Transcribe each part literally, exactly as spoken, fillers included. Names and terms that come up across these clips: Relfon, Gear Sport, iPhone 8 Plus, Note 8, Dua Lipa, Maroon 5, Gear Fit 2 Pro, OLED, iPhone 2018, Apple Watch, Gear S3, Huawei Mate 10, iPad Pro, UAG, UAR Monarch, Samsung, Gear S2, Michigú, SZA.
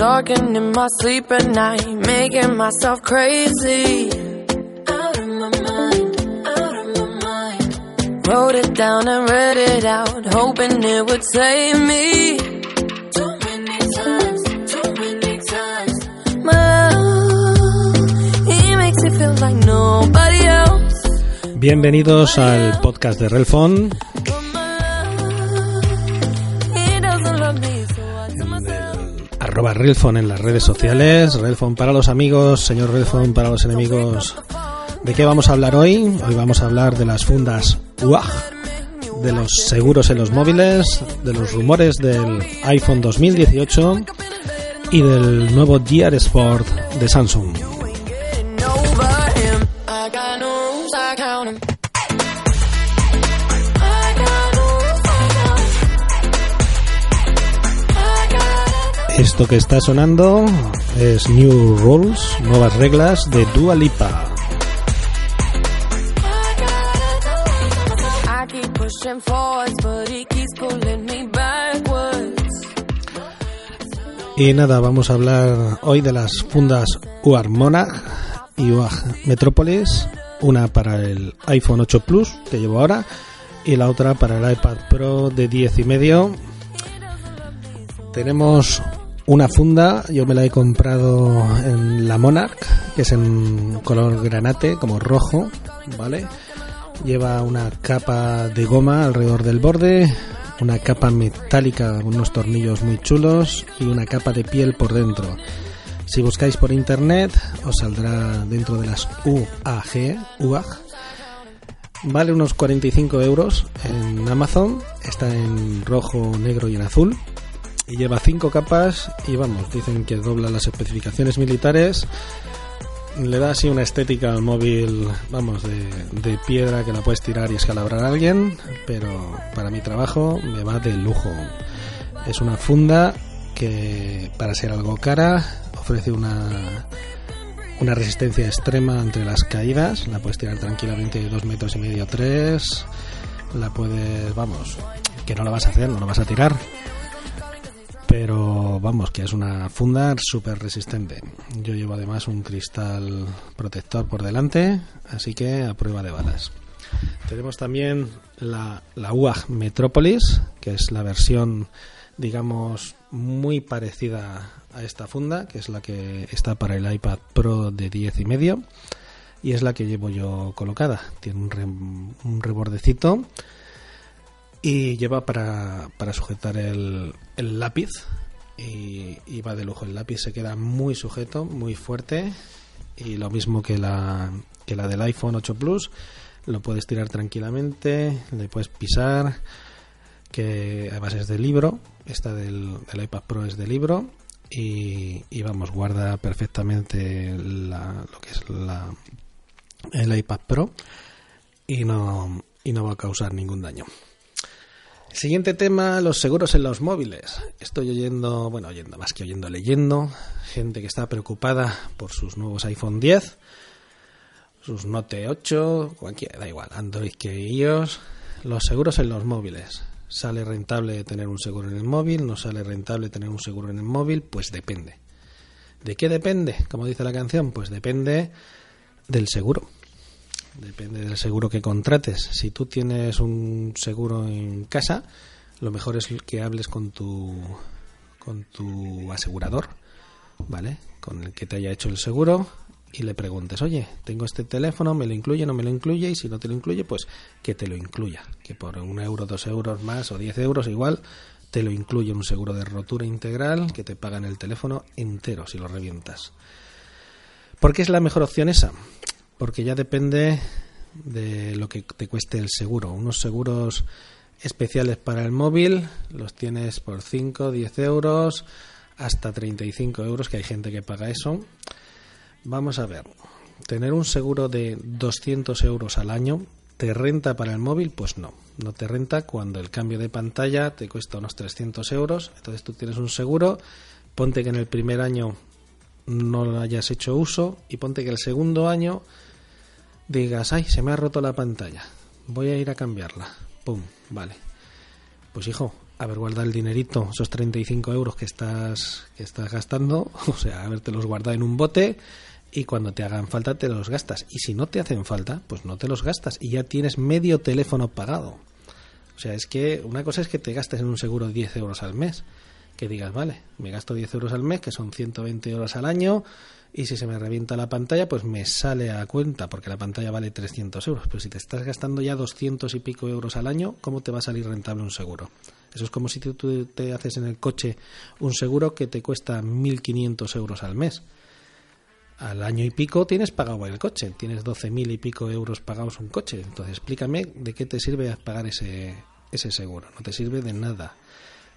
talking in my sleep at night, making myself crazy, out of my mind, out of my mind. Wrote it down and read it out, hoping it would save me. Too many times, too many times. My love, he makes it feel like nobody else. Bienvenidos al podcast de Relfon. Arroba Relfon en las redes sociales, Relfon para los amigos, señor Relfon para los enemigos. ¿De qué vamos a hablar hoy? Hoy vamos a hablar de las fundas U A G, de los seguros en los móviles, de los rumores del iPhone dos mil dieciocho y del nuevo Gear Sport de Samsung. Esto que está sonando es New Rules, nuevas reglas de Dua Lipa. Y nada, vamos a hablar hoy de las fundas U A R Monarch y U A G Metrópolis, una para el iPhone ocho Plus que llevo ahora y la otra para el iPad Pro de diez y medio. Tenemos una funda, yo me la he comprado en la Monarch, que es en color granate, como rojo, ¿vale? Lleva una capa de goma alrededor del borde, una capa metálica con unos tornillos muy chulos y una capa de piel por dentro. Si buscáis por internet, os saldrá dentro de las U A G, U A G. Vale unos cuarenta y cinco euros en Amazon, está en rojo, negro y en azul. Y lleva cinco capas y vamos, dicen que dobla las especificaciones militares. Le da así una estética al móvil, vamos, de, de piedra que la puedes tirar y escalabrar a alguien. Pero para mi trabajo me va de lujo. Es una funda que, para ser algo cara, ofrece una, una resistencia extrema ante las caídas. La puedes tirar tranquilamente dos metros y medio, tres. La puedes, vamos, que no la vas a hacer, no la vas a tirar. Pero vamos, que es una funda súper resistente. Yo llevo además un cristal protector por delante, así que a prueba de balas. Tenemos también la, la U A G Metrópolis, que es la versión, digamos, muy parecida a esta funda, que es la que está para el iPad Pro de diez y medio, y es la que llevo yo colocada. Tiene un, re, un rebordecito. Y lleva para, para sujetar el, el lápiz y, y va de lujo. El lápiz se queda muy sujeto, muy fuerte, y lo mismo que la que la del iPhone ocho Plus, lo puedes tirar tranquilamente, le puedes pisar, que además es de libro, esta del, del iPad Pro es de libro, y, y vamos, guarda perfectamente la, lo que es la el iPad Pro y no, y no va a causar ningún daño. Siguiente tema, los seguros en los móviles. Estoy oyendo, bueno, oyendo más que oyendo, leyendo, gente que está preocupada por sus nuevos iPhone diez, sus Note ocho, cualquiera, da igual, Android que iOS, los seguros en los móviles. ¿Sale rentable tener un seguro en el móvil? ¿No sale rentable tener un seguro en el móvil? Pues depende. ¿De qué depende? Como dice la canción, pues depende del seguro. Depende del seguro que contrates. Si tú tienes un seguro en casa, lo mejor es que hables con tu con tu asegurador, ¿vale? Con el que te haya hecho el seguro y le preguntes, oye, tengo este teléfono, ¿me lo incluye, no me lo incluye? Y si no te lo incluye, pues que te lo incluya. Que por un euro, dos euros más o diez euros igual, te lo incluye un seguro de rotura integral que te pagan el teléfono entero si lo revientas. ¿Por qué es la mejor opción esa? Porque ya depende de lo que te cueste el seguro. Unos seguros especiales para el móvil los tienes por cinco, diez euros, hasta treinta y cinco euros, que hay gente que paga eso. Vamos a ver, ¿tener un seguro de doscientos euros al año te renta para el móvil? Pues no, no te renta cuando el cambio de pantalla te cuesta unos trescientos euros. Entonces tú tienes un seguro, ponte que en el primer año no lo hayas hecho uso y ponte que el segundo año digas, ay, se me ha roto la pantalla, voy a ir a cambiarla, pum, vale, pues hijo, haber guardado el dinerito, esos treinta y cinco euros que estás, que estás gastando, o sea, habértelos guardado en un bote, y cuando te hagan falta te los gastas, y si no te hacen falta, pues no te los gastas y ya tienes medio teléfono pagado. O sea, es que una cosa es que te gastes en un seguro diez euros al mes, que digas, vale, me gasto diez euros al mes, que son ciento veinte euros al año, y si se me revienta la pantalla, pues me sale a cuenta, porque la pantalla vale trescientos euros. Pero si te estás gastando ya doscientos y pico euros al año, ¿cómo te va a salir rentable un seguro? Eso es como si tú te haces en el coche un seguro que te cuesta mil quinientos euros al mes. Al año y pico tienes pagado el coche, tienes doce mil y pico euros pagados un coche. Entonces explícame de qué te sirve pagar ese, ese seguro, no te sirve de nada.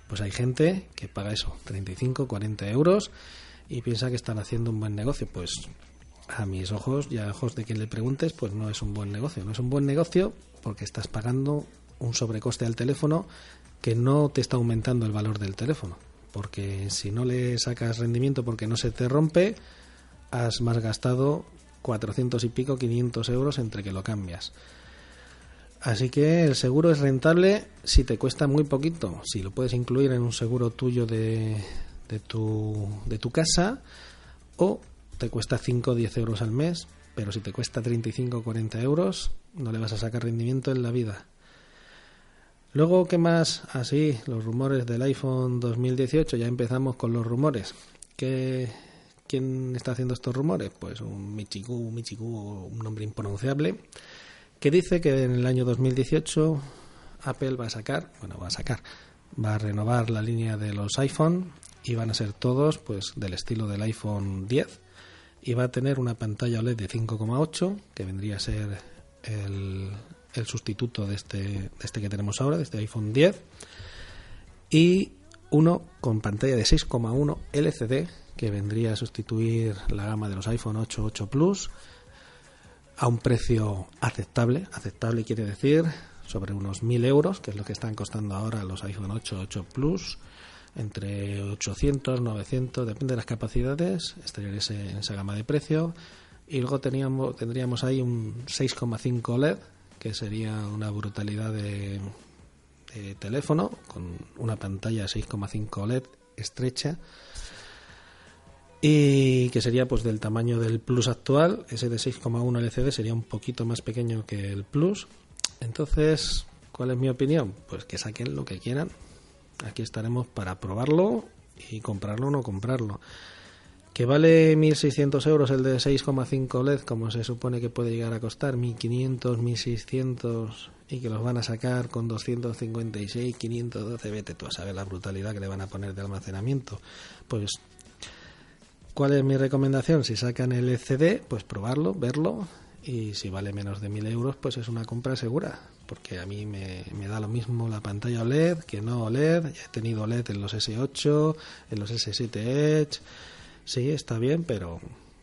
Pues hay gente que paga eso, treinta y cinco, cuarenta euros, y piensa que están haciendo un buen negocio. Pues a mis ojos y a ojos de quien le preguntes, pues no es un buen negocio. No es un buen negocio porque estás pagando un sobrecoste al teléfono que no te está aumentando el valor del teléfono. Porque si no le sacas rendimiento porque no se te rompe, has más gastado cuatrocientos y pico, quinientos euros entre que lo cambias. Así que el seguro es rentable si te cuesta muy poquito. Si lo puedes incluir en un seguro tuyo de, de, tu, de tu casa, o te cuesta cinco o diez euros al mes, pero si te cuesta treinta y cinco o cuarenta euros no le vas a sacar rendimiento en la vida. Luego, ¿qué más? Así, ah, los rumores del iPhone dos mil dieciocho. Ya empezamos con los rumores. ¿Qué, ¿Quién está haciendo estos rumores? Pues un Michigú, Michigú, un nombre impronunciable, que dice que en el año dos mil dieciocho Apple va a sacar, bueno, va a sacar, va a renovar la línea de los iPhone, y van a ser todos pues del estilo del iPhone diez, y va a tener una pantalla O L E D de cinco coma ocho, que vendría a ser el, el sustituto de este, de este que tenemos ahora, de este iPhone diez, y uno con pantalla de seis coma uno L C D, que vendría a sustituir la gama de los iPhone ocho, ocho Plus, a un precio aceptable. Aceptable quiere decir sobre unos mil euros, que es lo que están costando ahora los iPhone ocho, ocho Plus, entre ochocientos, novecientos, depende de las capacidades, estaría ese, en esa gama de precio. Y luego teníamos, tendríamos ahí un seis coma cinco O L E D, que sería una brutalidad de, de teléfono, con una pantalla seis coma cinco O L E D estrecha, y que sería pues del tamaño del Plus actual. Ese de seis coma uno L C D sería un poquito más pequeño que el Plus. Entonces, ¿cuál es mi opinión? Pues que saquen lo que quieran, aquí estaremos para probarlo y comprarlo o no comprarlo. Que vale mil seiscientos euros el de seis coma cinco O L E D, como se supone que puede llegar a costar, mil quinientos, mil seiscientos, y que los van a sacar con doscientos cincuenta y seis, quinientos doce, vete tú a saber la brutalidad que le van a poner de almacenamiento. Pues ¿cuál es mi recomendación? Si sacan el L C D, pues probarlo, verlo, y si vale menos de mil euros, pues es una compra segura, porque a mí me, me da lo mismo la pantalla O L E D que no O L E D. Ya he tenido O L E D en los ese ocho, en los ese siete Edge, sí, está bien, pero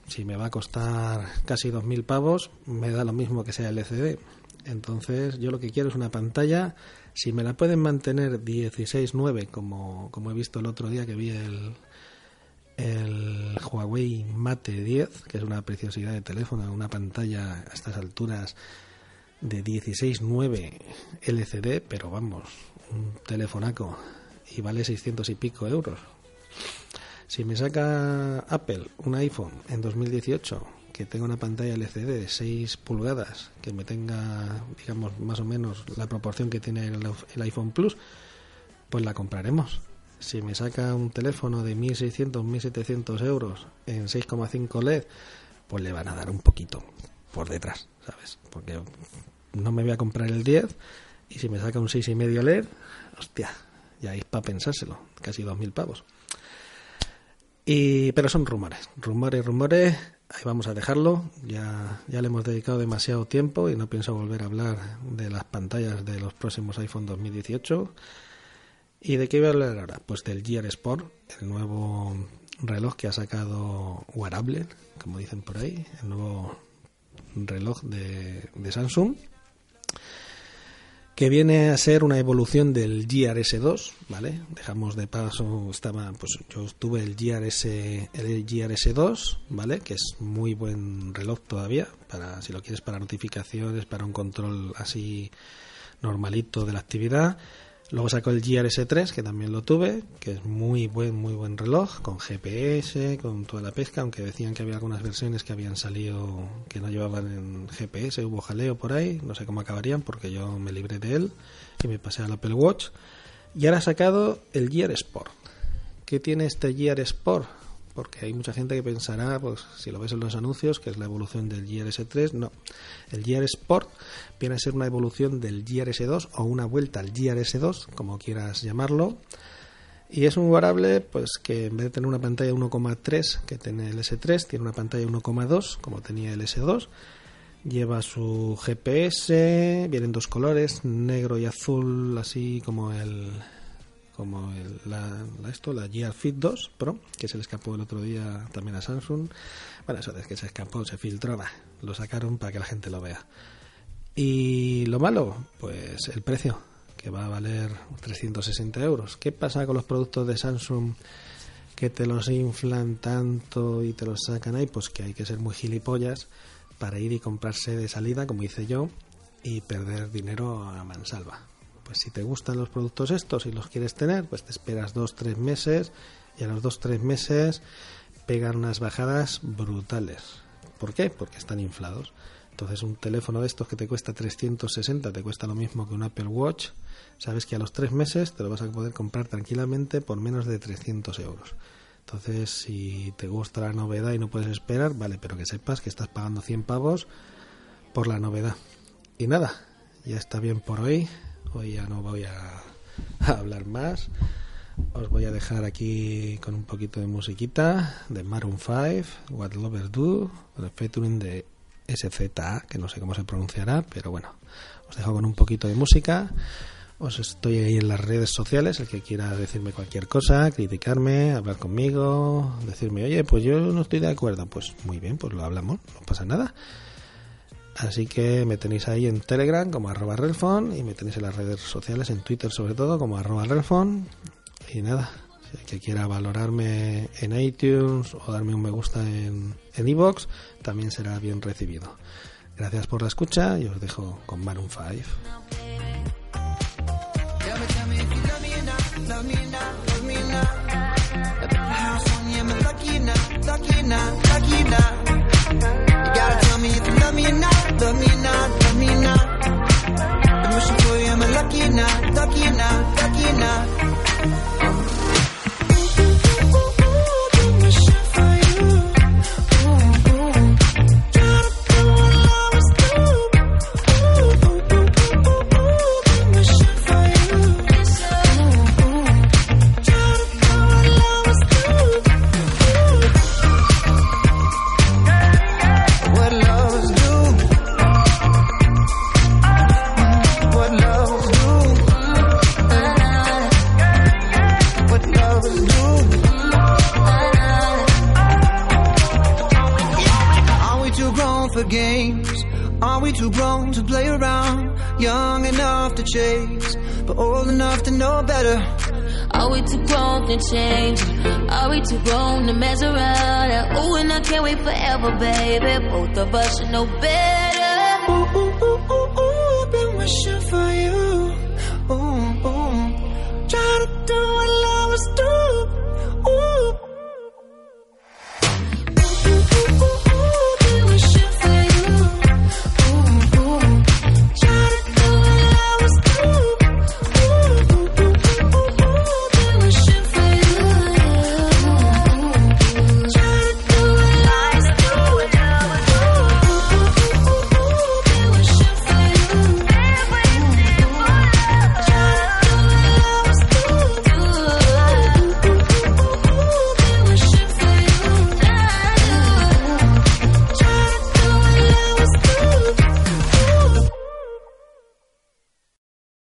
si me va a costar casi dos mil pavos, me da lo mismo que sea L C D. Entonces yo lo que quiero es una pantalla, si me la pueden mantener dieciséis nueve, como, como he visto el otro día que vi el... el Huawei Mate diez, que es una preciosidad de teléfono, una pantalla a estas alturas de dieciséis nueve L C D, pero vamos, un telefonaco, y vale seiscientos y pico euros. Si me saca Apple un iPhone en dos mil dieciocho que tenga una pantalla L C D de seis pulgadas, que me tenga, digamos, más o menos la proporción que tiene el, el iPhone Plus, pues la compraremos. Si me saca un teléfono de mil seiscientos, mil setecientos euros en seis coma cinco L E D, pues le van a dar un poquito por detrás, ¿sabes? Porque no me voy a comprar el diez, y si me saca un seis coma cinco L E D, hostia, ya es para pensárselo, casi dos mil pavos. Y, pero son rumores, rumores, rumores, ahí vamos a dejarlo, ya, ya le hemos dedicado demasiado tiempo y no pienso volver a hablar de las pantallas de los próximos iPhone dos mil dieciocho. ¿Y de qué voy a hablar ahora? Pues del Gear Sport, el nuevo reloj que ha sacado Wearable, como dicen por ahí, el nuevo reloj de, de Samsung, que viene a ser una evolución del Gear S dos, ¿vale? Dejamos de paso, estaba, pues yo tuve el Gear S, el Gear S dos, ¿vale? Que es muy buen reloj todavía, para si lo quieres para notificaciones, para un control así normalito de la actividad. Luego sacó el Gear ese tres, que también lo tuve, que es muy buen, muy buen reloj, con G P S, con toda la pesca, aunque decían que había algunas versiones que habían salido que no llevaban en G P S, hubo jaleo por ahí, no sé cómo acabarían porque yo me libré de él y me pasé al Apple Watch. Y ahora ha sacado el Gear Sport. ¿Qué tiene este Gear Sport? Porque hay mucha gente que pensará, pues si lo ves en los anuncios, que es la evolución del Gear ese tres. No, el Gear Sport viene a ser una evolución del Gear ese dos o una vuelta al Gear ese dos, como quieras llamarlo. Y es un variable pues que en vez de tener una pantalla uno coma tres que tiene el ese tres, tiene una pantalla uno coma dos como tenía el ese dos. Lleva su G P S, vienen dos colores, negro y azul, así como el como el, la, la, esto, la Gear Fit dos Pro, que se le escapó el otro día también a Samsung. Bueno, eso es que se escapó, se filtró, bah, lo sacaron para que la gente lo vea. Y lo malo, pues el precio, que va a valer trescientos sesenta euros. ¿Qué pasa con los productos de Samsung que te los inflan tanto y te los sacan ahí? Pues que hay que ser muy gilipollas para ir y comprarse de salida, como hice yo, y perder dinero a mansalva. Pues si te gustan los productos estos y los quieres tener, pues te esperas dos tres meses, y a los dos tres meses pegan unas bajadas brutales. ¿Por qué? Porque están inflados. Entonces un teléfono de estos que te cuesta trescientos sesenta, te cuesta lo mismo que un Apple Watch, sabes que a los tres meses te lo vas a poder comprar tranquilamente por menos de trescientos euros. Entonces, si te gusta la novedad y no puedes esperar, vale, pero que sepas que estás pagando cien pavos por la novedad. Y nada, ya está bien por hoy. Hoy ya no voy a, a hablar más. Os voy a dejar aquí con un poquito de musiquita de Maroon cinco, What Lovers Do, el featuring de S Z A, que no sé cómo se pronunciará, pero bueno, os dejo con un poquito de música. Os estoy ahí en las redes sociales, el que quiera decirme cualquier cosa, criticarme, hablar conmigo, decirme, oye, pues yo no estoy de acuerdo, pues muy bien, pues lo hablamos, no pasa nada. Así que me tenéis ahí en Telegram como arroba Relfon, y me tenéis en las redes sociales, en Twitter sobre todo, como arroba Relfon. Y nada, si el que quiera valorarme en iTunes o darme un me gusta en iVoox, en también será bien recibido. Gracias por la escucha y os dejo con Maroon cinco. Tell me if you love me or not, love me or not, love me or not. I've got a house on you, am I lucky or not, lucky or not, lucky or not? You gotta tell me if you love me or not, love me or not, love me or not. I'm wishing for you, am I lucky or not, lucky or not, lucky or not? Too grown to play around, young enough to chase, but old enough to know better. Are we too grown to change? Are we too grown to measure out? Oh, and I can't wait forever, baby. Both of us should know better. Ooh, ooh, ooh.